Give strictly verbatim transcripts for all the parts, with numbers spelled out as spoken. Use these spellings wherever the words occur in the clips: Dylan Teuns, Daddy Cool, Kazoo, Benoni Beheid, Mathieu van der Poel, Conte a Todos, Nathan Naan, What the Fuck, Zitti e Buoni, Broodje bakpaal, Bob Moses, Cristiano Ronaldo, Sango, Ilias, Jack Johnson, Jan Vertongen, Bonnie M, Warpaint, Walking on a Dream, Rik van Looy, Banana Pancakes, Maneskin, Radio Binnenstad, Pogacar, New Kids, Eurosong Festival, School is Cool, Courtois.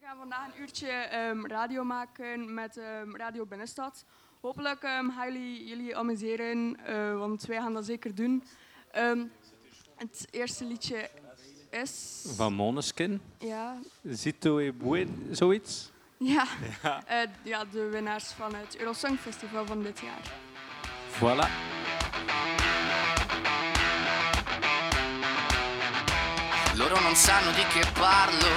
Wij gaan vandaag een uurtje um, radio maken met um, Radio Binnenstad. Hopelijk um, gaan jullie, jullie amuseren, uh, want wij gaan dat zeker doen. Um, het eerste liedje is... Van Maneskin. Ja. Zitti e Buoni, zoiets. Ja. Ja. Uh, ja, de winnaars van het Eurosong Festival van dit jaar. Voilà. Loro non sanno di che parlo,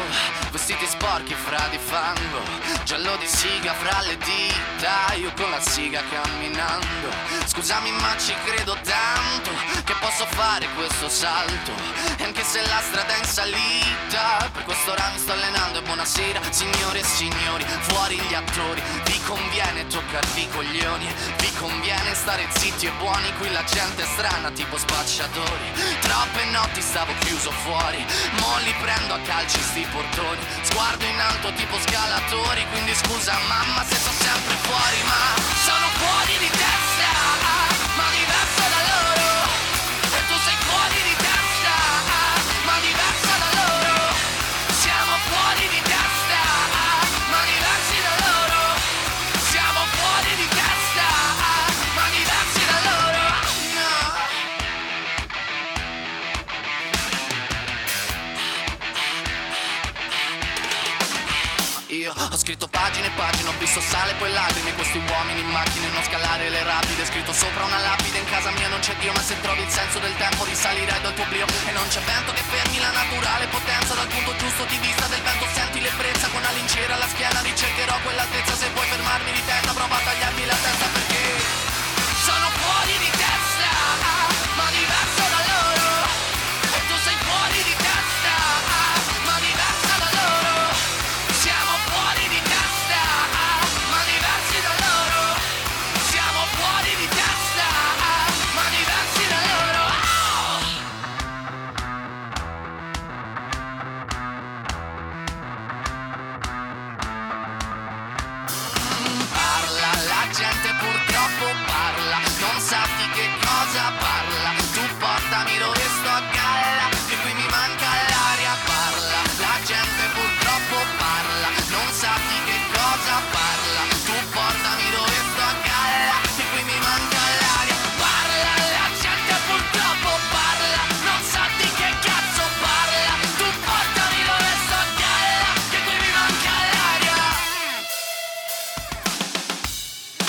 vestiti sporchi fra di fango, giallo di siga fra le dita, io con la siga camminando. Scusami ma ci credo tanto, che posso fare questo salto, e anche se la strada è in salita, per questo ora mi sto allenando e buonasera. Signore e signori, fuori gli attori, vi conviene toccarvi i coglioni, vi conviene stare zitti e buoni, qui la gente è strana tipo spacciatori. Troppe notti stavo chiuso fuori, mo li prendo a calci sti portoni, sguardo in alto tipo scalatori, quindi scusa mamma se sono sempre fuori, ma sono fuori di testa, ma diversa da loro, e tu sei fuori di testa, ma diversa da loro, siamo fuori di testa, ma diversi da loro, siamo fuori di testa, ma diversi da loro. Io ho scritto pagine e pagine, ho visto sale e poi lacrime, questi uomini in macchine, non scalare le rapide, scritto sopra una lapide, in casa mia non c'è Dio, ma se trovi il senso del tempo risalirai dal tuo oblio, e non c'è vento che fermi la naturale potenza, dal punto giusto di vista del vento senti l'ebbrezza, con la lincera alla schiena ricercherò quell'altezza, se vuoi fermarmi di testa prova a tagliarmi la testa, perché sono fuori di testa, ma diverso da loro, e tu sei fuori di testa, ma diverso da loro, siamo fuori di testa, ma diversi da loro, siamo fuori di testa, ma diversi da loro. Oh! Parla la gente, purtroppo parla, non sa di che cosa parla, tu portami dove sto a galla, che qui mi manca l'aria. Parla la gente, purtroppo parla, non sa di che cosa parla, tu portami dove sto a galla, che qui mi manca l'aria. Parla la gente, purtroppo parla, non sa di che cazzo parla, tu portami dove sto a galla, che qui mi manca l'aria.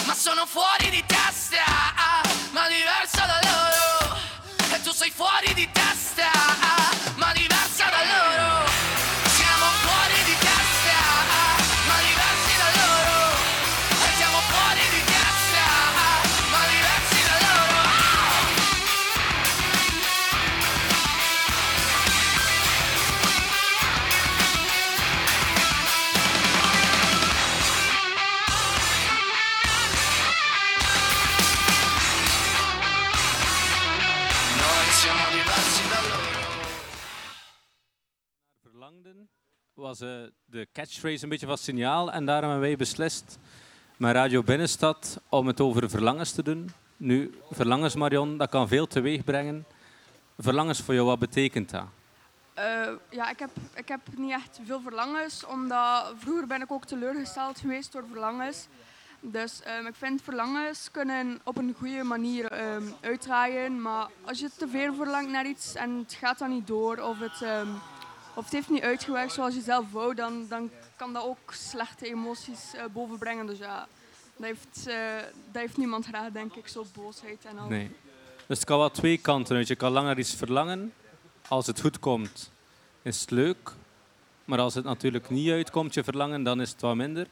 Ma sono fuori di testa, ma diversa da loro, e tu sei fuori di testa, ma diversa da loro, siamo fuori di testa, ma diversi da loro, e siamo fuori di testa, ma diversi da loro. Noi siamo diversi da loro. Verlangden was eh, de catchphrase een beetje van Signaal en daarom hebben wij beslist met Radio Binnenstad om het over verlangens te doen. Nu, verlangens Marion, dat kan veel teweeg brengen. Verlangens voor jou, wat betekent dat? Eh, ja, ik heb, ik heb niet echt veel verlangens, omdat vroeger ben ik ook teleurgesteld geweest door verlangens. Dus ehm, ik vind verlangens kunnen op een goede manier ehm, uitdraaien, maar als je te veel verlangt naar iets en het gaat dan niet door of het, ehm, of het heeft niet uitgewerkt zoals je zelf wou, dan, dan kan dat ook slechte emoties eh, bovenbrengen. Dus ja, dat heeft, eh, dat heeft niemand graag, denk ik, zo'n boosheid en al. Nee. Dus het kan wel twee kanten uit. Je kan langer iets verlangen. Als het goed komt, is het leuk. Maar als het natuurlijk niet uitkomt, je verlangen, dan is het wat minder.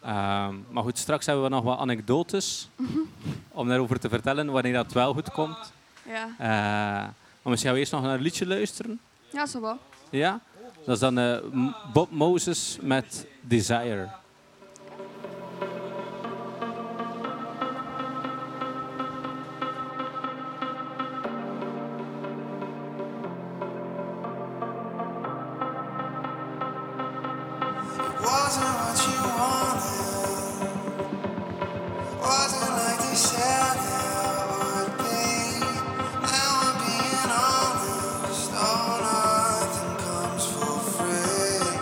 Ehm, maar goed, straks hebben we nog wat anekdotes om daarover te vertellen wanneer dat wel goed komt. Ja, Eh, maar misschien gaan we eerst nog naar een liedje luisteren. ja zo wel. Ja? Dat is dan eh, M- Bob Moses met Desire. It wasn't what you wanted. Wasn't like they said it would be. Now I'm being honest. All nothing comes for free.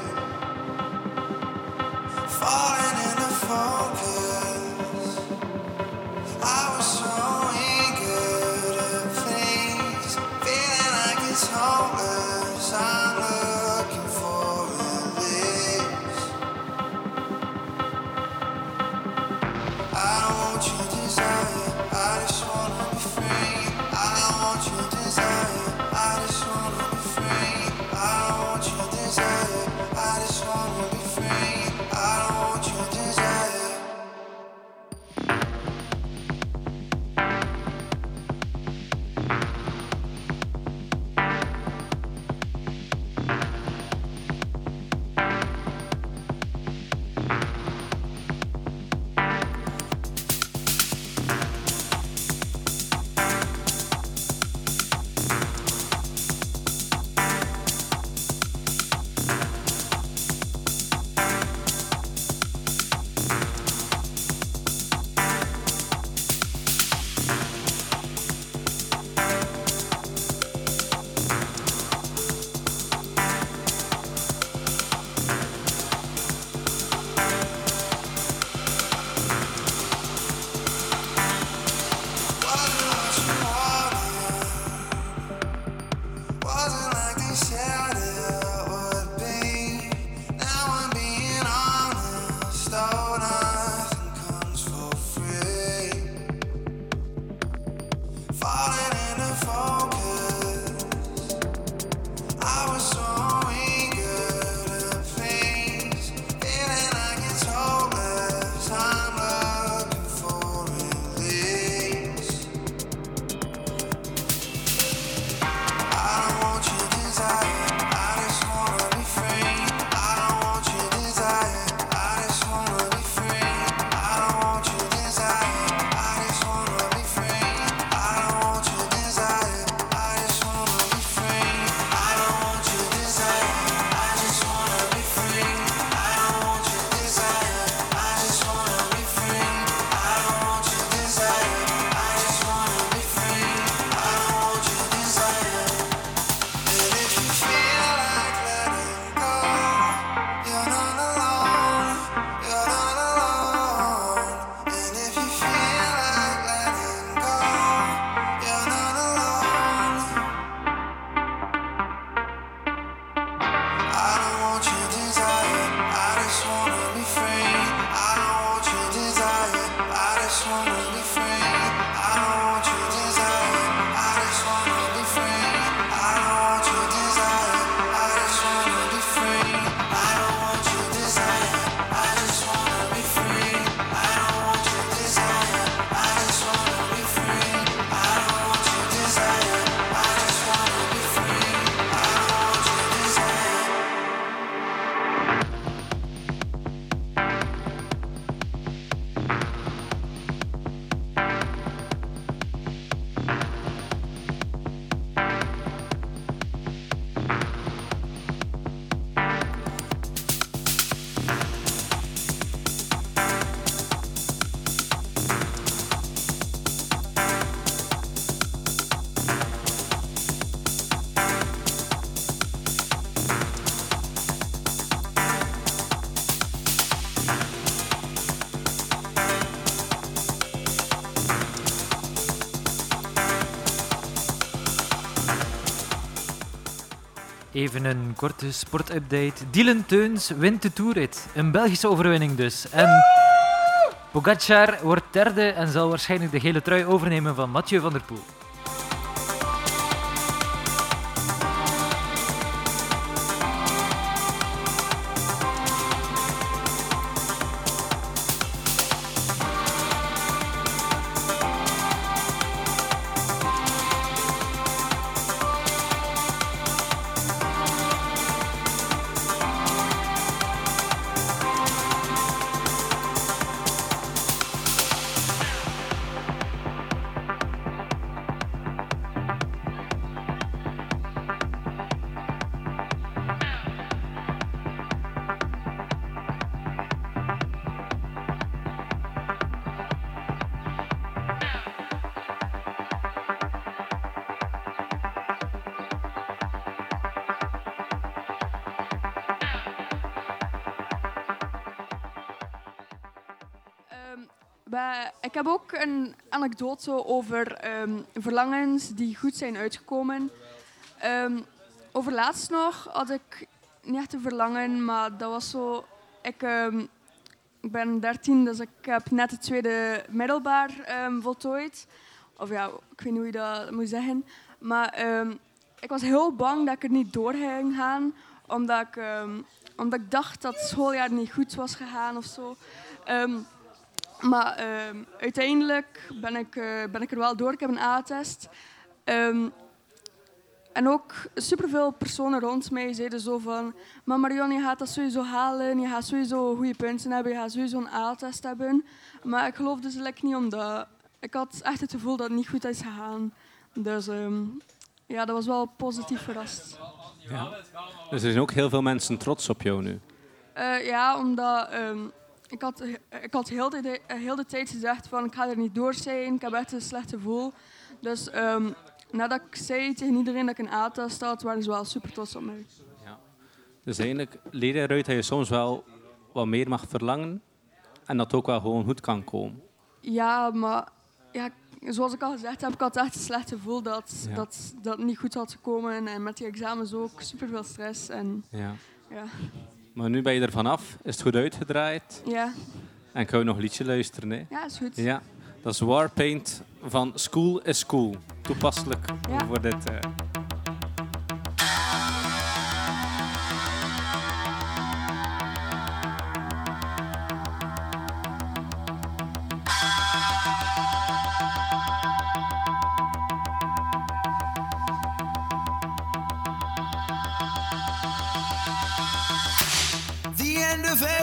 Even een korte sportupdate. Dylan Teuns wint de toerrit. Een Belgische overwinning dus. En Pogacar wordt derde en zal waarschijnlijk de gele trui overnemen van Mathieu van der Poel. Bah, ik heb ook een anekdote over um, verlangens die goed zijn uitgekomen. Um, over laatst nog had ik niet echt een verlangen, maar dat was zo... Ik um, ben dertien, dus ik heb net het tweede middelbaar um, voltooid. Of ja, ik weet niet hoe je dat moet zeggen. Maar um, ik was heel bang dat ik er niet door ging gaan, omdat ik, um, omdat ik dacht dat het schooljaar niet goed was gegaan of zo. Um, Maar uh, uiteindelijk ben ik, uh, ben ik er wel door. Ik heb een A-test. Um, en ook superveel personen rond mij zeiden zo van... Maar Marion, je gaat dat sowieso halen. Je gaat sowieso goede punten hebben. Je gaat sowieso een A-test hebben. Maar ik geloofde ze lekker niet, omdat... Ik had echt het gevoel dat het niet goed is gegaan. Dus um, ja, dat was wel positief verrast. Ja. Dus er zijn ook heel veel mensen trots op jou nu? Uh, ja, omdat... Um, Ik had, ik had heel, de, heel de tijd gezegd van ik ga er niet door zijn, ik heb echt een slecht gevoel. Dus um, nadat ik zei tegen iedereen dat ik een A-test had, waren ze wel super trots op mij. Ja. Dus eigenlijk leer je eruit dat je soms wel wat meer mag verlangen en dat ook wel gewoon goed kan komen. Ja, maar ja, zoals ik al gezegd heb, ik had echt een slecht gevoel dat ja. dat, dat niet goed had gekomen. En met die examens ook super veel stress. En, ja. Ja. Maar nu ben je er vanaf. Is het goed uitgedraaid? Ja. En ik hou nog een liedje luisteren. Hè? Ja, is goed. Ja. Dat is Warpaint van School is Cool. Toepasselijk ja. voor dit... Uh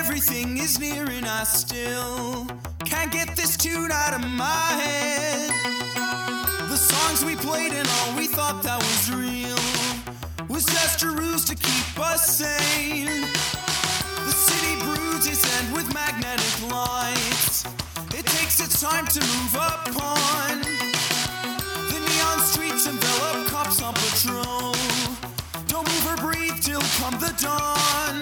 Everything is nearing, I still can't get this tune out of my head. The songs we played and all we thought that was real was just a ruse to keep us sane. The city broods its end with magnetic lights. It takes its time to move upon. The neon streets envelop cops on patrol. Don't move or breathe till come the dawn.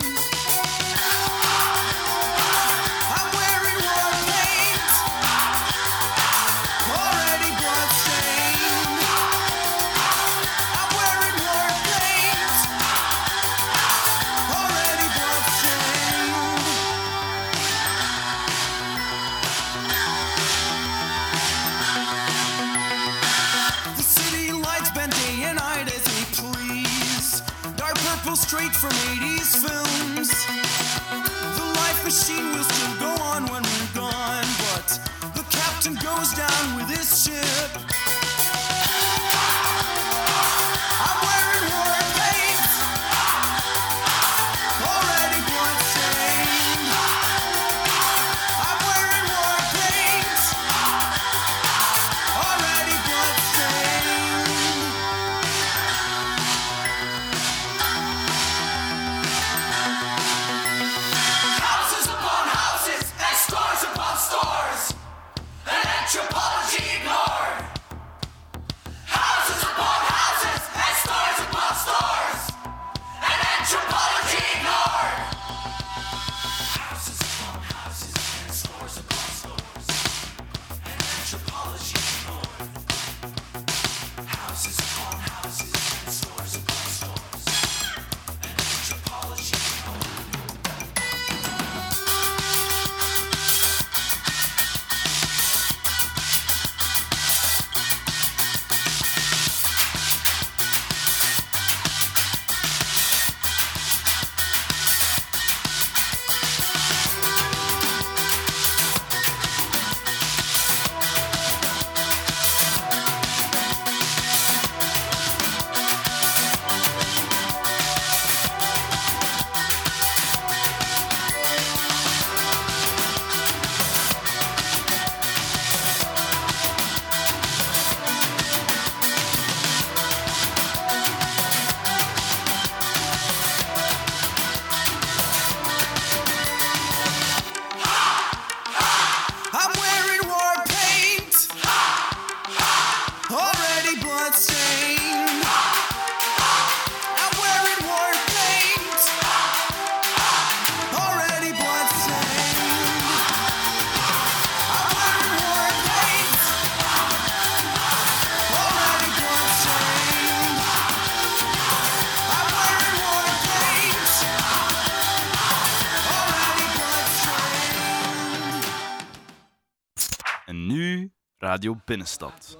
Radio Binnenstad.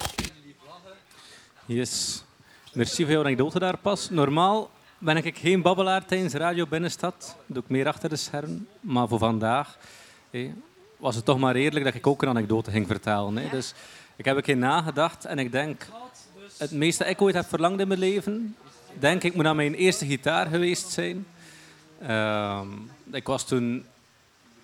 Yes. Merci voor jouw anekdote daar pas. Normaal ben ik geen babbelaar tijdens Radio Binnenstad. Doe ik meer achter de scherm. Maar voor vandaag hé, was het toch maar eerlijk dat ik ook een anekdote ging vertellen. Hé. Dus ik heb een keer nagedacht en ik denk... Het meeste dat ik ooit heb verlangd in mijn leven... Denk ik moet naar mijn eerste gitaar geweest zijn. Uh, ik was toen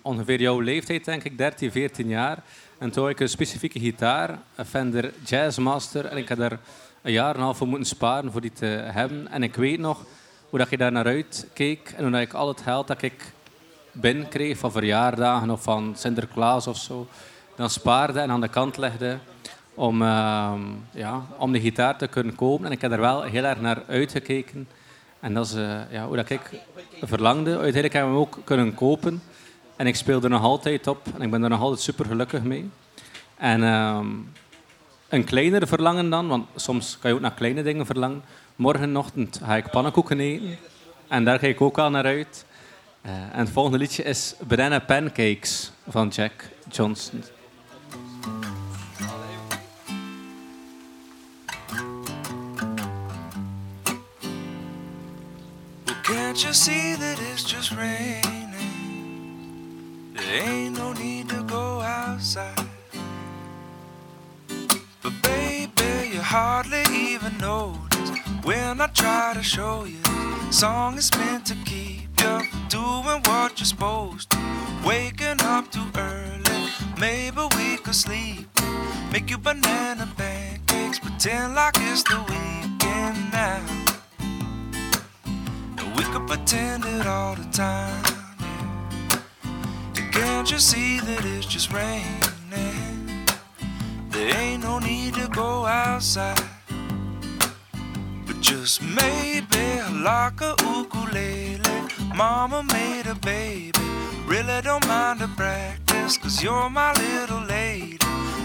ongeveer jouw leeftijd, denk ik, dertien, veertien jaar. En toen had ik een specifieke gitaar, een Fender Jazzmaster. En ik had daar een jaar en een half voor moeten sparen voor die te hebben. En ik weet nog hoe dat je daar naar uitkeek. En hoe ik al het geld dat ik binnenkreeg van verjaardagen of van Sinterklaas of zo, dan spaarde en aan de kant legde. Om, uh, ja, om de gitaar te kunnen kopen. En ik heb er wel heel erg naar uitgekeken. En dat is uh, ja, hoe dat ik verlangde. Uiteindelijk hebben we hem ook kunnen kopen. En ik speel er nog altijd op. En ik ben er nog altijd super gelukkig mee. En uh, een kleiner verlangen dan. Want soms kan je ook naar kleine dingen verlangen. Morgenochtend ga ik pannenkoeken eten. En daar ga ik ook al naar uit. Uh, en het volgende liedje is Banana Pancakes van Jack Johnson. Can't you see that it's just raining? There ain't no need to go outside. But baby, you hardly even notice when I try to show you. Song is meant to keep you doing what you're supposed to. Waking up too early, maybe we could sleep. Make you banana pancakes, pretend like it's the weekend now. We could pretend it all the time, yeah. And can't you see that it's just raining? There ain't no need to go outside. But just maybe like a ukulele, mama made a baby. Really don't mind the practice, cause you're my little lady.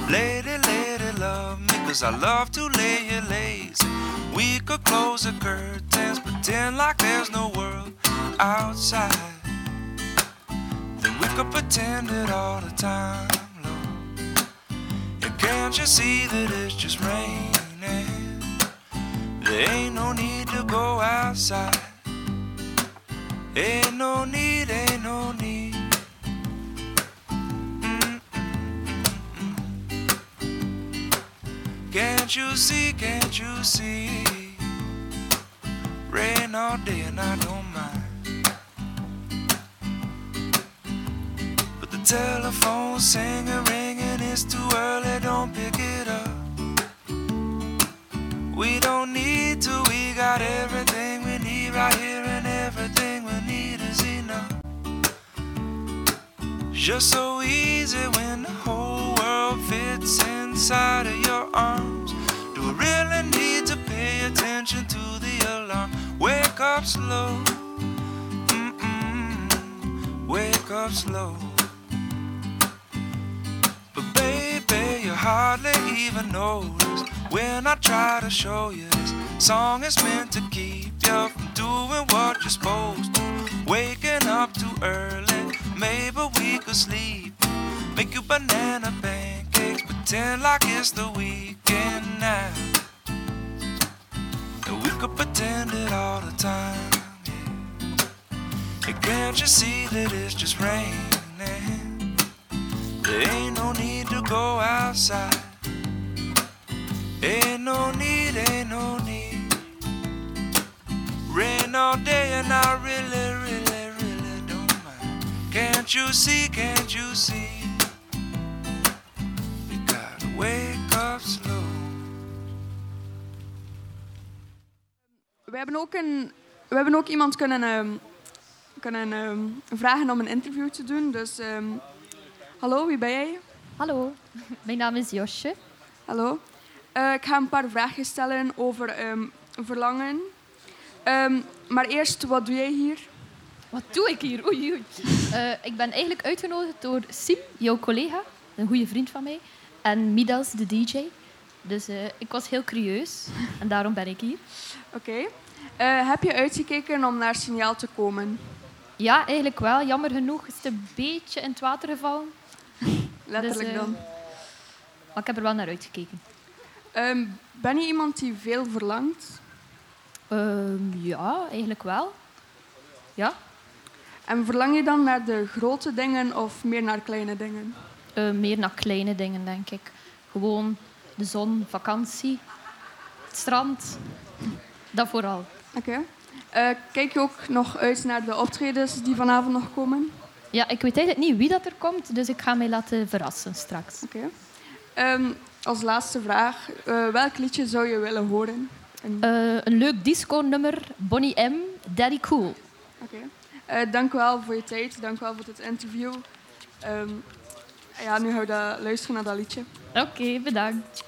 Lady, lady, love me, cause I love to lay you lazy. We could close the curtains, pretend like there's no world outside. Then we could pretend it all the time, Lord. And can't you see that it's just raining? There ain't no need to go outside. Ain't no need, ain't no need. Can't you see, can't you see? Rain all day and I don't mind. But the telephone's singing, ringing, it's too early, don't pick it up. We don't need to, we got everything we need right here and everything we need is enough. Just so easy when the whole world fits inside of your arms. Do we really need to pay attention to the alarm? Wake up slow. Mm-mm. Wake up slow. But baby, you hardly even notice when I try to show you this song is meant to keep you from doing what you're supposed to. Waking up too early, maybe we could sleep. Make you banana pancakes, pretend like it's the weekend now. And we could pretend it all the time, yeah. And can't you see that it's just raining? There ain't no need to go outside. Ain't no need, ain't no need. Rain all day and I really, really, really don't mind. Can't you see, can't you see? We gotta wake up slow. We hebben ook, een, we hebben ook iemand kunnen, um, kunnen um, vragen om een interview te doen. Dus um, hallo, wie ben jij? Hallo, mijn naam is Josje. Hallo. Uh, ik ga een paar vragen stellen over um, verlangen. Um, maar eerst, wat doe jij hier? Wat doe ik hier? Oei, oei. Uh, ik ben eigenlijk uitgenodigd door Sim, jouw collega, een goede vriend van mij, en Midas, de D J. Dus uh, ik was heel curieus en daarom ben ik hier. Oké. Okay. Uh, heb je uitgekeken om naar Signaal te komen? Ja, eigenlijk wel. Jammer genoeg is het een beetje in het water gevallen. Letterlijk dus, uh, dan. Maar ik heb er wel naar uitgekeken. Um, ben je iemand die veel verlangt? Um, ja, eigenlijk wel. Ja. En verlang je dan naar de grote dingen of meer naar kleine dingen? Uh, meer naar kleine dingen, denk ik. Gewoon de zon, vakantie, het strand. Dat vooral. Oké. Okay. Uh, kijk je ook nog uit naar de optredens die vanavond nog komen? Ja, ik weet eigenlijk niet wie dat er komt, dus ik ga mij laten verrassen straks. Oké. Okay. Um, als laatste vraag, uh, welk liedje zou je willen horen? Een, uh, een leuk disco-nummer, Bonnie M, Daddy Cool. Oké. Okay. Uh, dank u wel voor je tijd, dank u wel voor dit interview. Um, ja, nu gaan we dat, luisteren naar dat liedje. Oké, okay, bedankt.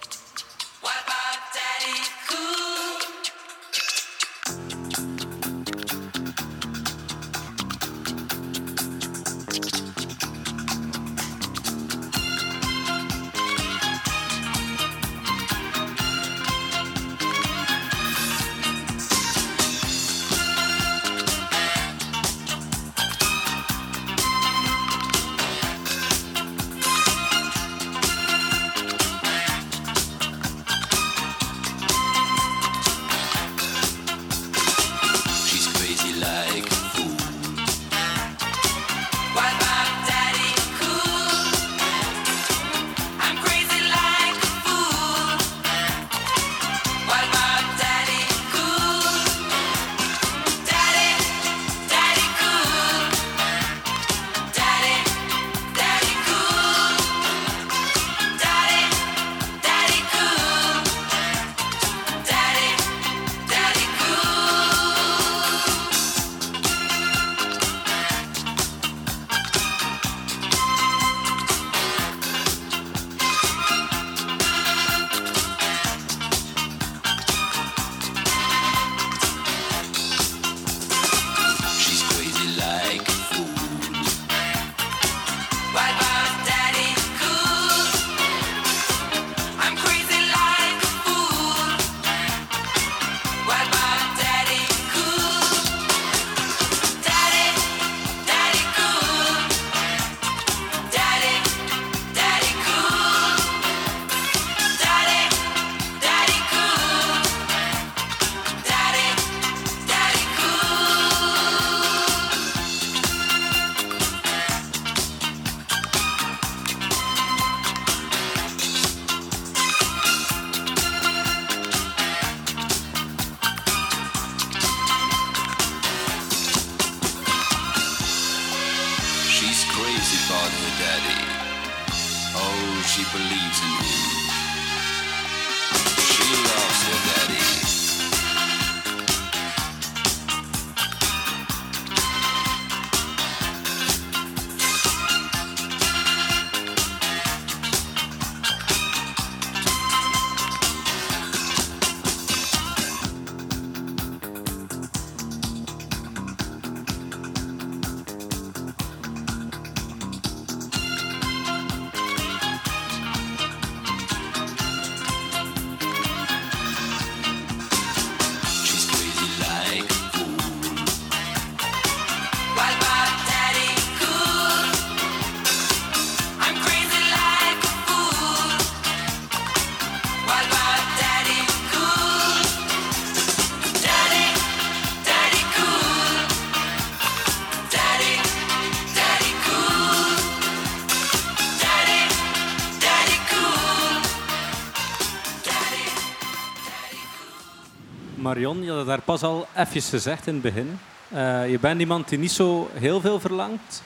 Marion, je had het daar pas al even gezegd in het begin. Uh, je bent iemand die niet zo heel veel verlangt?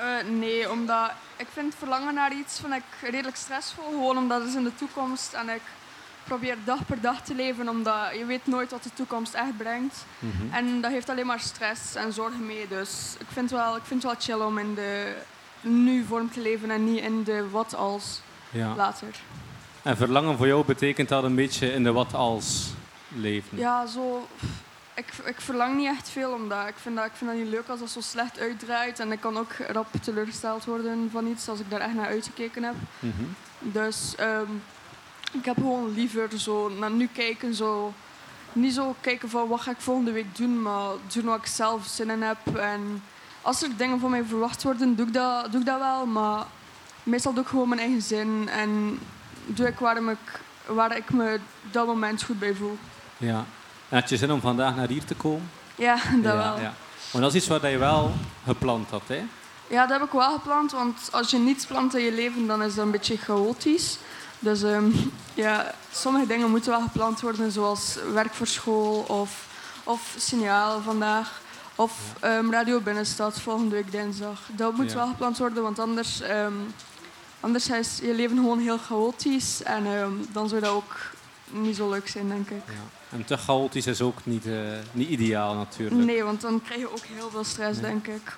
Uh, nee, omdat ik vind verlangen naar iets vind ik redelijk stressvol. Gewoon omdat het is in de toekomst en ik probeer dag per dag te leven. Omdat je weet nooit wat de toekomst echt brengt. Mm-hmm. En dat heeft alleen maar stress en zorgen mee. Dus ik vind, wel, ik vind het wel chill om in de nu vorm te leven en niet in de wat als ja. later. En verlangen voor jou betekent dat een beetje in de wat als... leven. Ja, zo... Ik, ik verlang niet echt veel om dat. Ik vind dat, ik vind dat niet leuk als dat zo slecht uitdraait. En ik kan ook rap teleurgesteld worden van iets als ik daar echt naar uitgekeken heb. Mm-hmm. Dus um, ik heb gewoon liever zo naar nu kijken. Zo, niet zo kijken van wat ga ik volgende week doen, maar doen wat ik zelf zin in heb. En als er dingen van mij verwacht worden, doe ik dat, doe ik dat wel. Maar meestal doe ik gewoon mijn eigen zin. En doe ik waar ik, waar ik me dat moment goed bij voel. Ja. En had je zin om vandaag naar hier te komen? Ja, dat ja, wel. Ja. Maar dat is iets wat je wel gepland had, hè? Ja, dat heb ik wel gepland, want als je niets plant in je leven, dan is dat een beetje chaotisch. Dus um, ja, sommige dingen moeten wel gepland worden, zoals werk voor school of, of signaal vandaag. Of ja. um, Radio Binnenstad volgende week dinsdag. Dat moet ja. wel gepland worden, want anders, um, anders is je leven gewoon heel chaotisch. En um, dan zou dat ook niet zo leuk zijn, denk ik. Ja. En te chaotisch is ook niet, uh, niet ideaal natuurlijk. Nee, want dan krijg je ook heel veel stress, ja. denk ik.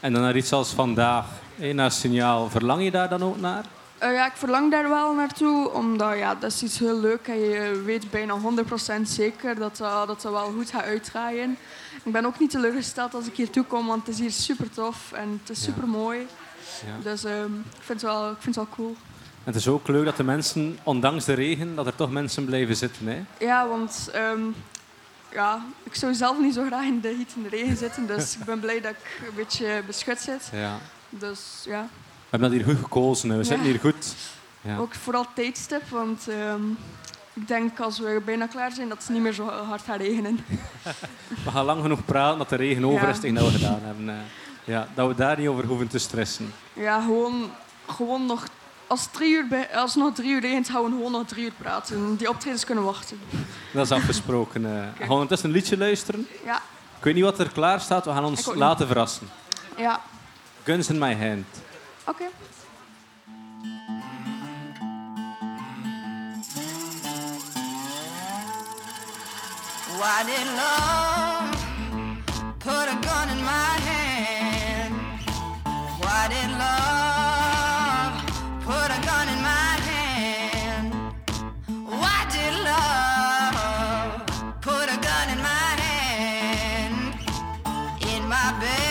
En dan naar iets als vandaag, hé, naar signaal. Verlang je daar dan ook naar? Uh, ja, ik verlang daar wel naartoe, omdat ja, dat is iets heel leuk en je weet bijna honderd procent zeker dat uh, dat er wel goed gaat uitdraaien. Ik ben ook niet teleurgesteld als ik hier toe kom, want het is hier super tof en het is super mooi. Ja. Ja. Dus uh, ik vind het wel, ik vind het wel cool. En het is ook leuk dat de mensen, ondanks de regen, dat er toch mensen blijven zitten, hè? Ja, want um, ja, ik zou zelf niet zo graag in de hitte en de regen zitten, dus ik ben blij dat ik een beetje beschut zit. Ja. Dus ja. We hebben dat hier goed gekozen. We ja. zitten hier goed. Ja. Ook vooral tijdstip, want um, ik denk als we bijna klaar zijn, dat het niet meer zo hard gaat regenen. We gaan lang genoeg praten dat de regen over is tegen ja. dat we gedaan hebben. Ja, dat we daar niet over hoeven te stressen. Ja, gewoon, gewoon nog... Als het drie uur bij, als nog drie uur regent, gaan we gewoon nog drie uur praten. Die optredens kunnen wachten. Dat is afgesproken. Okay. Gaan we ondertussen een liedje luisteren? Ja. Ik weet niet wat er klaar staat. We gaan ons laten niet. verrassen. Ja. Guns in my hand. Okay. Why did love put a gun in my hand? Why did love put a gun in my hand? Why did love put a gun in my hand? In my bed.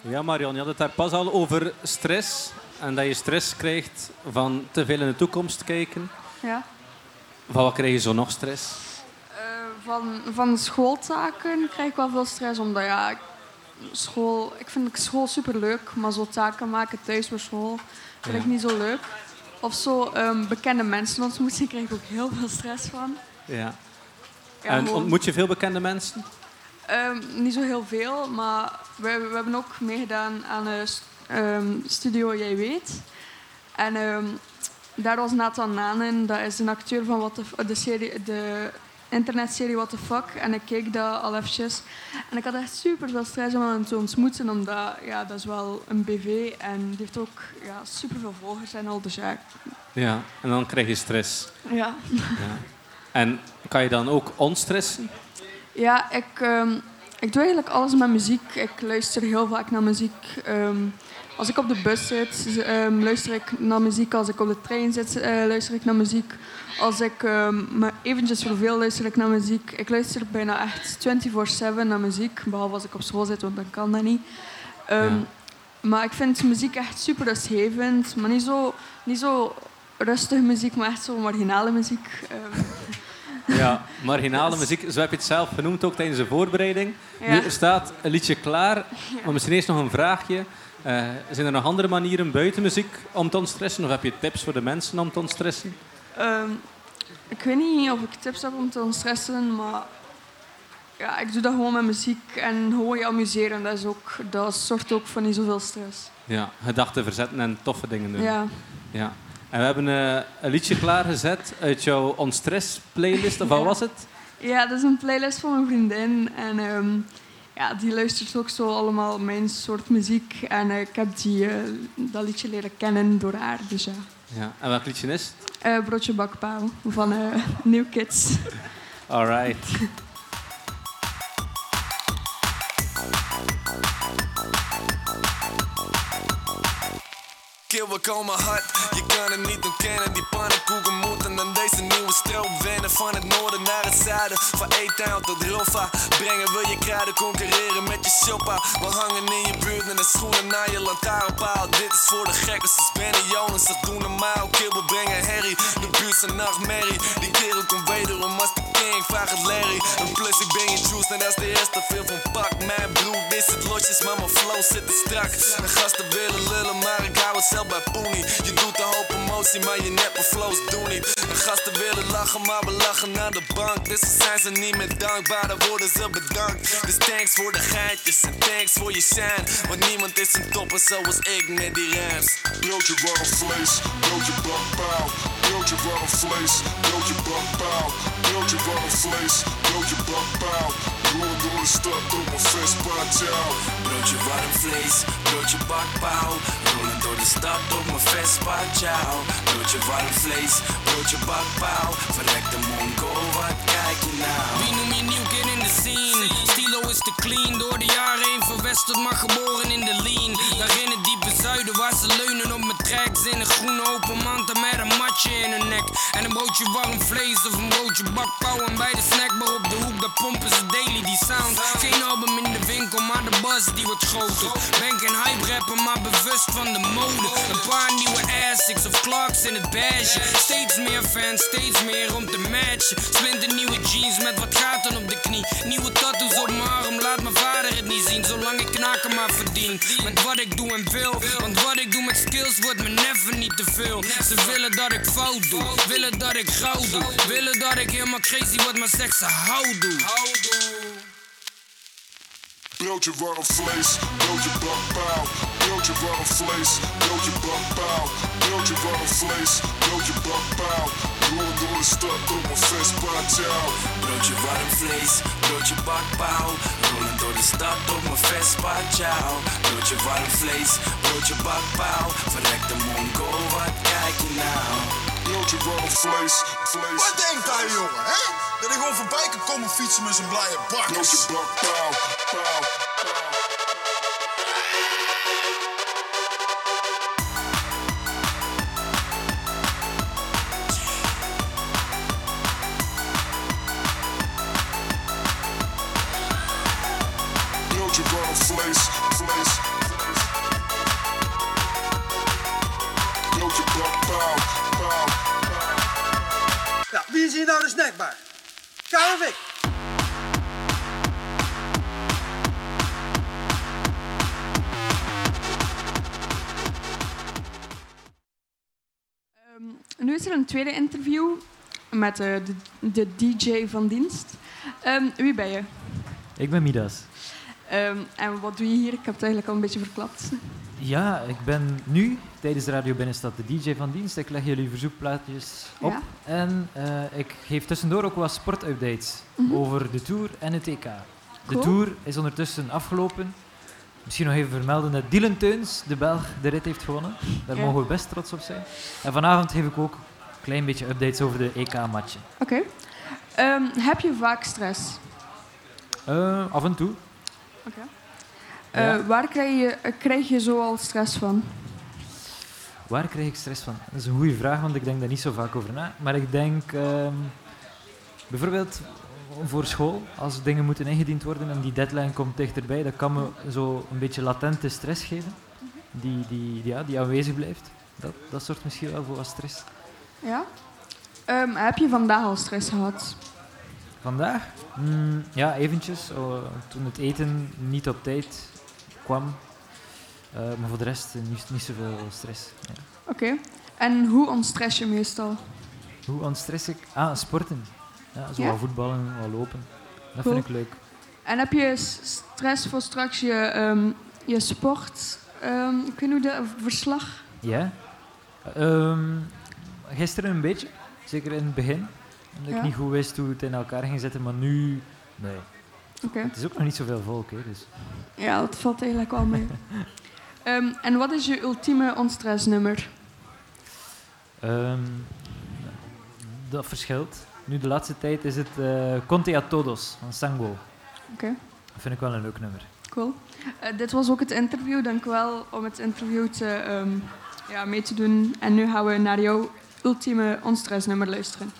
Ja, Marion, je had het daar pas al over stress. En dat je stress krijgt van te veel in de toekomst kijken. Ja. Van wat krijg je zo nog stress? Uh, van, van schooltaken krijg ik wel veel stress. Omdat ja, school, ik vind school superleuk. Maar zo taken maken thuis voor school vind ik ja. niet zo leuk. Of zo um, bekende mensen ontmoeten krijg ik ook heel veel stress van. Ja. Ja, en gewoon... ontmoet je veel bekende mensen? Um, niet zo heel veel, maar we, we hebben ook meegedaan aan uh, st- um, Studio Jij Weet. En um, daar was Nathan Naan in. Dat is een acteur van What the F- de, serie, de internetserie What the Fuck. En ik keek dat al eventjes. En ik had echt super veel stress om hem te ontmoeten, omdat ja, dat is wel een B V. En die heeft ook ja, super veel volgers en al, dus ja. Ja, en dan krijg je stress. Ja. Ja. En kan je dan ook onstressen? Ja, ik, um, ik doe eigenlijk alles met muziek. Ik luister heel vaak naar muziek. Um, als ik op de bus zit, um, luister ik naar muziek. Als ik op de trein zit, uh, luister ik naar muziek. Als ik um, me eventjes verveel, luister ik naar muziek. Ik luister bijna echt vierentwintig zeven naar muziek. Behalve als ik op school zit, want dan kan dat niet. Um, ja. Maar ik vind muziek echt super rustgevend. Maar niet zo, niet zo rustige muziek, maar echt zo marginale muziek. Um, Ja, marginale yes. muziek. Zo heb je het zelf genoemd, ook tijdens de voorbereiding. Ja. Nu staat een liedje klaar. Ja. Maar misschien eerst nog een vraagje. Uh, zijn er nog andere manieren buiten muziek om te ontstressen? Of heb je tips voor de mensen om te ontstressen? Um, ik weet niet of ik tips heb om te ontstressen, maar... Ja, ik doe dat gewoon met muziek en gewoon je amuseren. Dat, is ook, dat zorgt ook voor niet zoveel stress. Ja, gedachten verzetten en toffe dingen doen. Ja. Ja. En we hebben uh, een liedje klaargezet uit jouw onstress-playlist. Of wat was het? Ja, dat is een playlist van mijn vriendin. En um, ja, die luistert ook zo allemaal mijn soort muziek. En uh, ik heb die, uh, dat liedje leren kennen door haar. Dus, ja. Ja. En welk liedje is het? Uh, Broodje bakpaal van uh, New Kids. All right. We komen hard, je kan het niet ontkennen. Die pannenkoeken moeten aan deze nieuwe stroop wennen. Van het noorden naar het zuiden, van E-town tot Roffa. Brengen we je kruiden, concurreren met je shoppa. We hangen in je buurt en de schoenen naar je lantaarnpaal. Dit is voor de gekkers, dus Benny Jonas, dat doen normaal. Kibbel brengen herrie, de buurt zijn nachtmerrie. Die kerel komt wederom als de king, vraag het Larry. En plus ik ben je juice, en dat is de eerste veel van pak. Mijn broek is het losjes, maar mijn flow zit er strak. De gasten willen lullen, maar ik hou het zelf bij Poenie. Je doet een hoop emotie, maar je neppe flows doen niet. De gasten willen lachen, maar we lachen aan de bank. Dus dan zijn ze niet meer dankbaar, dan worden ze bedankt. Dus thanks voor de geitjes en thanks voor je shine. Want niemand is een topper zoals ik met die rams. Broodje warm vlees, broodje bakpaal. Broodje warm vlees, broodje bakpaal. Broodje warm vlees, broodje bakpaal. Rollen door de stad op een Vespaat jou. Broodje warm vlees, broodje bakpaal. Rollen door de stad op mijn Vespa, ciao. Broodje warm vlees, broodje bakpaal. Verrekte mongool, wat kijk je nou? Wie noem je nieuw kid in de scene? Stilo is te clean, door de jaren heen verwesterd, maar geboren in de lean. Daar in het diepe zuiden, waar ze leunen op mijn tracks. In een groene open manta met een matje in hun nek. En een broodje warm vlees of een broodje bakpaal. En bij de snackbar op de hoek, daar pompen ze daily die sound. Geen album in de winkel, maar de buzz die wordt groter. Ben geen hype rapper, maar bewust van de mode. Een paar nieuwe Asics of Clarks in het badge. Steeds meer fans, steeds meer om te matchen. Splinter nieuwe jeans met wat gaten op de knie. Nieuwe tattoos op mijn arm, laat mijn vader het niet zien. Zolang ik knaken maar verdien met wat ik doe en wil. Want wat ik doe met skills wordt me never niet te veel. Ze willen dat ik fout doe, willen dat ik gauw doe. Willen dat ik helemaal crazy word, maar zeg ze hou doe. Broodje warm vlees, broodje bakpaal. Broodje warm vlees, broodje bakpaal. Broodje warm vlees, broodje bakpaal. Rollen door de stad op een Vespa, ciao. Broodje warm vlees, broodje bakpaal. Rollen door de stad op een Vespa, ciao. Broodje warm vlees, broodje bakpaal. Verrekte mongool, wat kijk je nou? Broodje warm vlees, vlees. Wat denkt hij jongen, hè? Dat ik gewoon voorbij kan komen fietsen met zijn blije bakkers. Broodje bakpaal, paal, paal. Broodje warm vlees, vlees. Kalvik. Um, nu is er een tweede interview met uh, de, de D J van dienst. Um, wie ben je? Ik ben Midas. Um, en wat doe je hier? Ik heb het eigenlijk al een beetje verklapt. Ja, ik ben nu tijdens Radio Binnenstad de D J van dienst. Ik leg jullie verzoekplaatjes op. Ja. En uh, ik geef tussendoor ook wat sportupdates mm-hmm. over de Tour en het E K. Cool. De Tour is ondertussen afgelopen. Misschien nog even vermelden dat Dylan Teuns, de Belg, de rit heeft gewonnen. Daar ja. mogen we best trots op zijn. En vanavond geef ik ook een klein beetje updates over de E K-matchen. Oké. Okay. Um, heb je vaak stress? Uh, af en toe. Oké. Okay. Uh, ja. Waar krijg je, krijg je zo al stress van? Waar krijg ik stress van? Dat is een goede vraag, want ik denk daar niet zo vaak over na. Maar ik denk uh, bijvoorbeeld voor school, als dingen moeten ingediend worden en die deadline komt dichterbij, dat kan me zo een beetje latente stress geven, die, die, ja, die aanwezig blijft. Dat, dat zorgt misschien wel voor wat stress. Ja. Um, heb je vandaag al stress gehad? Vandaag? Mm, ja, eventjes. Oh, toen het eten niet op tijd kwam. Uh, maar voor de rest niet, niet zoveel stress. Ja. Oké. Okay. En hoe ontstress je meestal? Hoe ontstress ik? Ah, sporten. Ja, zo ja? wat voetballen, wat lopen. Dat cool. vind ik leuk. En heb je stress voor straks je, um, je sport? Um, ik weet niet hoe dat verslag? Ja. Um, gisteren een beetje. Zeker in het begin. Omdat ja. ik niet goed wist hoe het in elkaar ging zitten, maar nu... Nee. Okay. Het is ook nog niet zoveel volk, hè, dus... Ja, dat valt eigenlijk wel mee. um, en wat is je ultieme onstressnummer? Um, dat verschilt. Nu, de laatste tijd is het uh, Conte a Todos van Sango. Oké. Okay. Dat vind ik wel een leuk nummer. Cool. Uh, dit was ook het interview. Dank u wel om het interview te, um, ja, mee te doen. En nu gaan we naar jouw ultieme onstressnummer luisteren.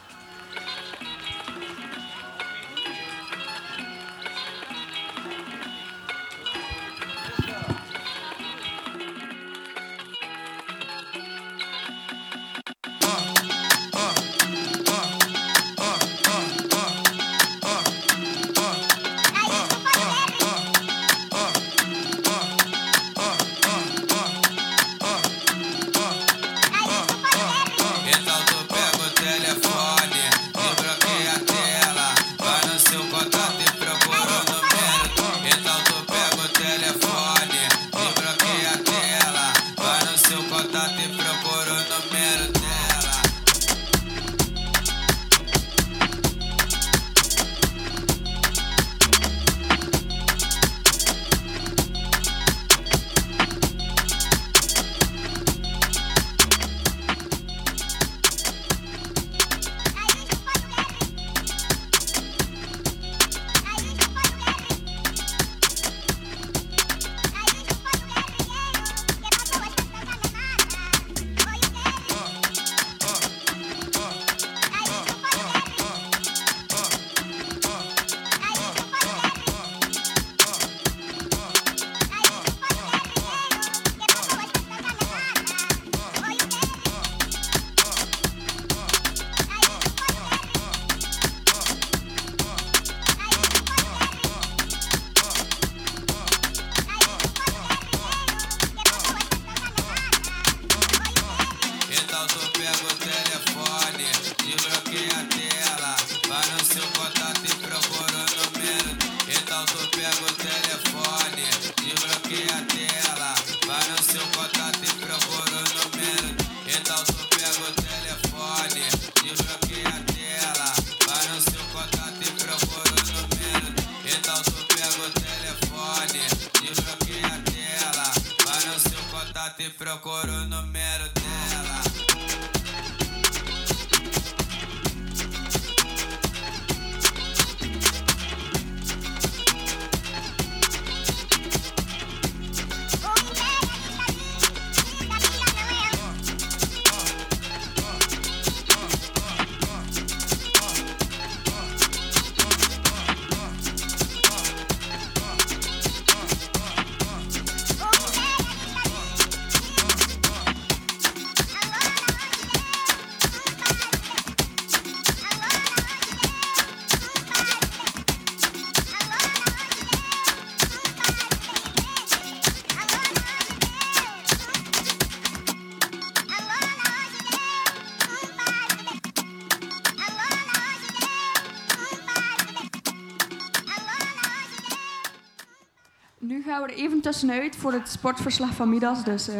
gaan we er even tussenuit voor het sportverslag van middags. Dus, uh,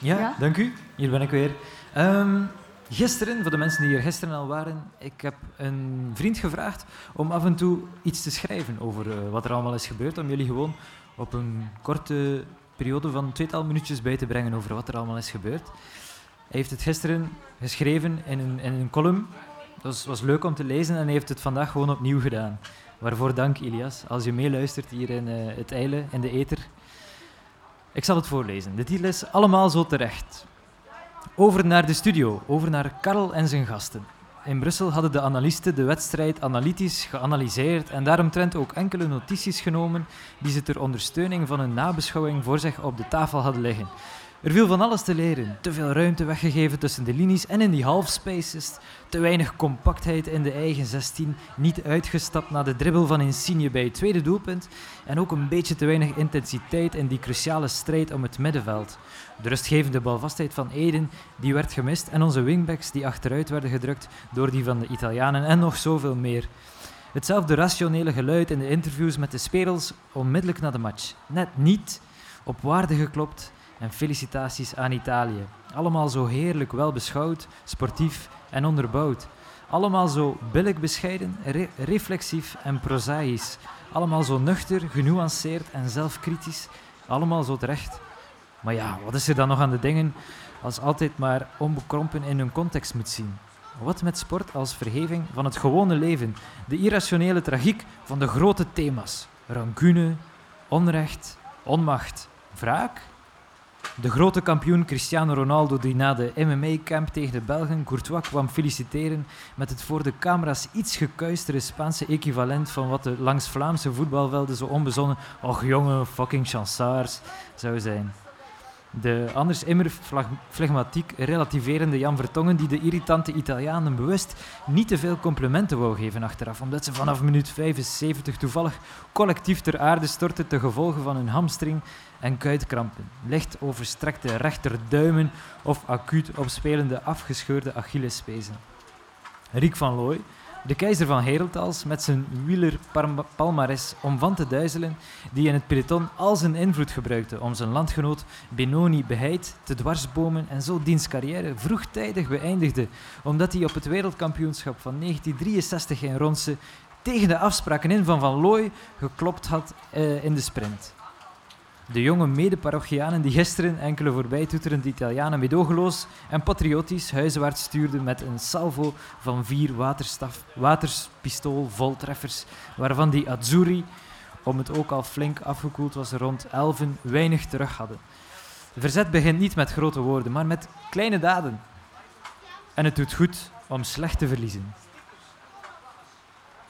ja, ja, dank u. Hier ben ik weer. Um, gisteren, voor de mensen die hier gisteren al waren, ik heb een vriend gevraagd om af en toe iets te schrijven over uh, wat er allemaal is gebeurd. Om jullie gewoon op een korte periode van tweetal minuutjes bij te brengen over wat er allemaal is gebeurd. Hij heeft het gisteren geschreven in een, in een column. Dat was, was leuk om te lezen en hij heeft het vandaag gewoon opnieuw gedaan. Waarvoor dank, Ilias, als je meeluistert hier in uh, het Eile, in de Eter. Ik zal het voorlezen. De titel is Allemaal zo terecht. Over naar de studio, over naar Karl en zijn gasten. In Brussel hadden de analisten de wedstrijd analytisch geanalyseerd en daaromtrent ook enkele notities genomen die ze ter ondersteuning van hun nabeschouwing voor zich op de tafel hadden liggen. Er viel van alles te leren, te veel ruimte weggegeven tussen de linies en in die half spaces, te weinig compactheid in de eigen zestien, niet uitgestapt na de dribbel van Insigne bij het tweede doelpunt en ook een beetje te weinig intensiteit in die cruciale strijd om het middenveld. De rustgevende balvastheid van Eden die werd gemist en onze wingbacks die achteruit werden gedrukt door die van de Italianen en nog zoveel meer. Hetzelfde rationele geluid in de interviews met de Sperels onmiddellijk na de match. Net niet op waarde geklopt. En felicitaties aan Italië. Allemaal zo heerlijk wel beschouwd, sportief en onderbouwd. Allemaal zo billig bescheiden, re- reflexief en prozaïs. Allemaal zo nuchter, genuanceerd en zelfkritisch. Allemaal zo terecht. Maar ja, wat is er dan nog aan de dingen als altijd maar onbekrompen in hun context moet zien? Wat met sport als verheving van het gewone leven? De irrationele tragiek van de grote thema's. Rancune, onrecht, onmacht, wraak... De grote kampioen Cristiano Ronaldo die na de M M A-camp tegen de Belgen Courtois kwam feliciteren met het voor de camera's iets gekuistere Spaanse equivalent van wat de langs Vlaamse voetbalvelden zo onbezonnen och jonge fucking chansaars zou zijn. De anders immer flegmatiek relativerende Jan Vertongen die de irritante Italianen bewust niet te veel complimenten wou geven achteraf, omdat ze vanaf minuut vijfenzeventig toevallig collectief ter aarde stortten ten gevolge van hun hamstring en kuitkrampen, licht overstrekte rechterduimen of acuut opspelende afgescheurde Achillespezen. Rik van Looy, de keizer van Herentals, met zijn wielerpalmares om van te duizelen, die in het peloton al zijn invloed gebruikte om zijn landgenoot Benoni Beheid te dwarsbomen en zo diens carrière vroegtijdig beëindigde, omdat hij op het wereldkampioenschap van negentien drieënzestig in Ronse tegen de afspraken in van Van Looy geklopt had uh, in de sprint. De jonge medeparochianen die gisteren enkele voorbijtoeterende Italianen meedogenloos en patriotisch huiswaarts stuurden met een salvo van vier waterstaf, waterpistool voltreffers, waarvan die Azzurri, om het ook al flink afgekoeld was rond elven, weinig terug hadden. De verzet begint niet met grote woorden, maar met kleine daden. En het doet goed om slecht te verliezen.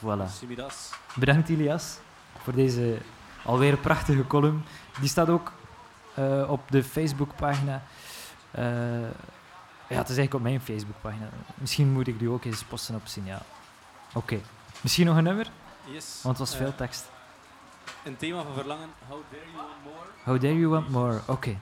Voilà. Bedankt Ilias voor deze... Alweer een prachtige column. Die staat ook uh, op de Facebookpagina. Uh, ja, het is eigenlijk op mijn Facebookpagina. Misschien moet ik die ook eens posten op Signaal. Oké. Okay. Misschien nog een nummer? Yes. Want het was uh, veel tekst. Een thema van verlangen. How dare you want more? How dare you want more. Oké. Okay.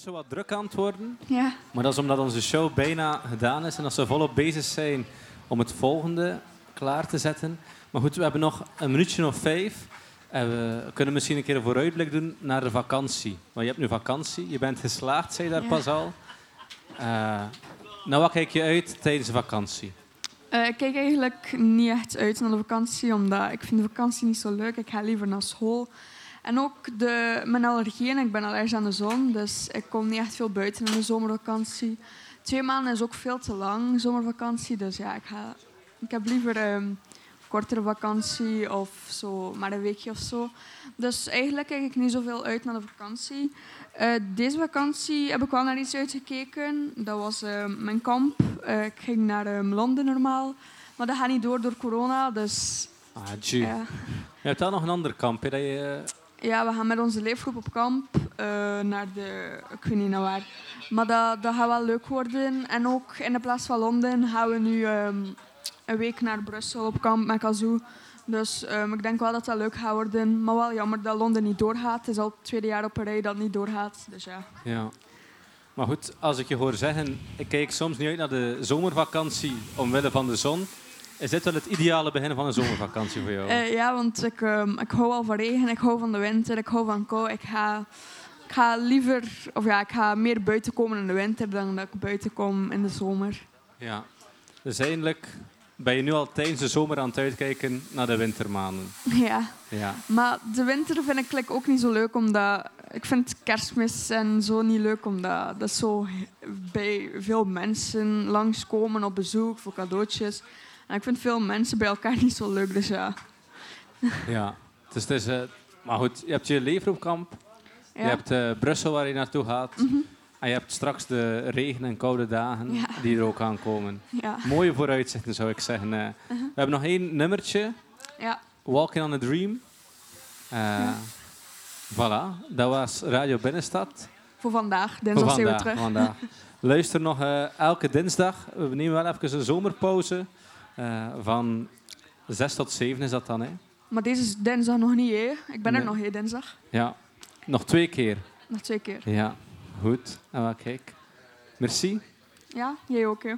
is zo wat druk aan het worden. Ja. Maar dat is omdat onze show bijna gedaan is en dat ze volop bezig zijn om het volgende klaar te zetten. Maar goed, we hebben nog een minuutje of vijf. En we kunnen misschien een keer een vooruitblik doen naar de vakantie. Want je hebt nu vakantie. Je bent geslaagd, zei je daar ja. pas al. Uh, nou, wat kijk je uit tijdens de vakantie? Uh, ik kijk eigenlijk niet echt uit naar de vakantie, omdat ik vind de vakantie niet zo leuk. Ik ga liever naar school. En ook de, mijn allergieën. Ik ben allergisch aan de zon, dus ik kom niet echt veel buiten in de zomervakantie. Twee maanden is ook veel te lang, zomervakantie. Dus ja, ik, ga, ik heb liever... Um, kortere vakantie of zo, maar een weekje of zo. Dus eigenlijk kijk ik niet zoveel uit naar de vakantie. Uh, deze vakantie heb ik wel naar iets uitgekeken. Dat was uh, mijn kamp. Uh, ik ging naar um, Londen normaal, maar dat gaat niet door door corona, dus... Ah, gee. Uh, je hebt daar nog een ander kamp, hè? Dat je... Ja, we gaan met onze leefgroep op kamp uh, naar de... Ik weet niet naar waar. Maar dat, dat gaat wel leuk worden. En ook in de plaats van Londen gaan we nu... Um, een week naar Brussel op kamp met Kazoo. Dus um, ik denk wel dat dat leuk gaat worden. Maar wel jammer dat Londen niet doorgaat. Het is al het tweede jaar op een rij dat het niet doorgaat. Dus ja. ja. Maar goed, als ik je hoor zeggen... Ik kijk soms niet uit naar de zomervakantie omwille van de zon. Is dit wel het ideale begin van een zomervakantie voor jou? uh, ja, want ik, um, ik hou al van regen. Ik hou van de winter. Ik hou van kou. Ik ga, ik ga liever... Of ja, ik ga meer buiten komen in de winter dan dat ik buiten kom in de zomer. Ja. Dus eindelijk... Ben je nu al tijdens de zomer aan het uitkijken naar de wintermaanden? Ja. ja. Maar de winter vind ik like, ook niet zo leuk, omdat... Ik vind kerstmis en zo niet leuk, omdat dat zo bij veel mensen langskomen op bezoek voor cadeautjes. En ik vind veel mensen bij elkaar niet zo leuk, dus ja. Ja. Dus het is, uh, maar goed, je hebt je leefgroepkamp. Ja. Je hebt uh, Brussel waar je naartoe gaat. Mm-hmm. En je hebt straks de regen- en koude dagen ja. die er ook aankomen. Ja. Mooie vooruitzichten, zou ik zeggen. Uh-huh. We hebben nog één nummertje. Ja. Walking on a Dream. Uh, ja. Voilà, dat was Radio Binnenstad. Voor vandaag. Dinsdag Voor vandaag, zijn we terug. Vandaag. Luister nog uh, elke dinsdag. We nemen wel even een zomerpauze. Uh, van zes tot zeven is dat dan. Hè? Maar deze is dinsdag nog niet, hè? Ik ben nee. er nog, hè, dinsdag. Ja, nog twee keer. Nog twee keer. Ja. Goed, en wel kijk. Merci. Ja, jij ook, hè.